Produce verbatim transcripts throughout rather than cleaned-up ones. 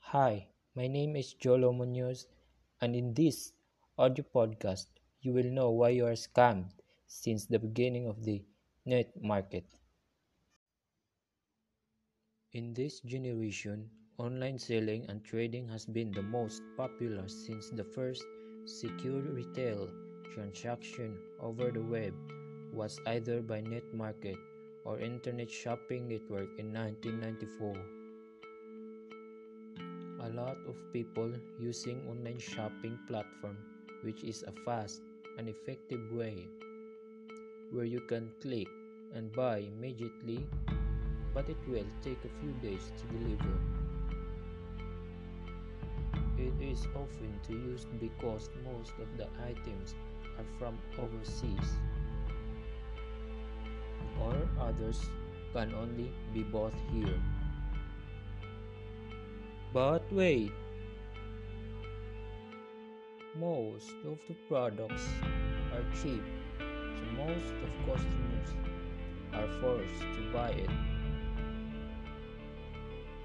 Hi, my name is Jolo Munoz, and in this audio podcast, you will know why you are scammed since the beginning of the net market. In this generation, online selling and trading has been the most popular since the first secure retail transaction over the web was either by Netmarket or Internet Shopping Network in nineteen ninety-four. A lot of people using online shopping platform, which is a fast and effective way where you can click and buy immediately, but it will take a few days to deliver. It is often to use because most of the items are from overseas, or others can only be bought here. But wait, most of the products are cheap, so most of customers are forced to buy it.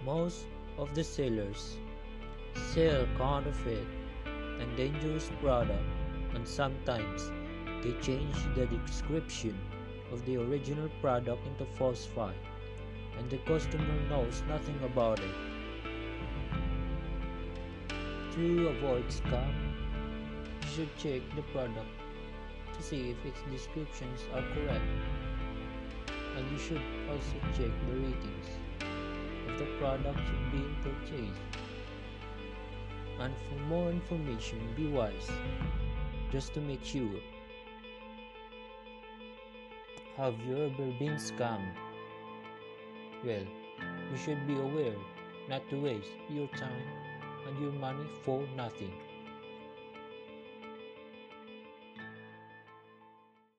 Most of the sellers sell counterfeit and dangerous product, and sometimes they change the description of the original product into falsified, and the customer knows nothing about it. To avoid scam, you should check the product to see if its descriptions are correct, and you should also check the ratings if the product should be purchased. And for more information, be wise, just to make sure. Have you ever been scammed? Well, you should be aware not to waste your time and your money for nothing.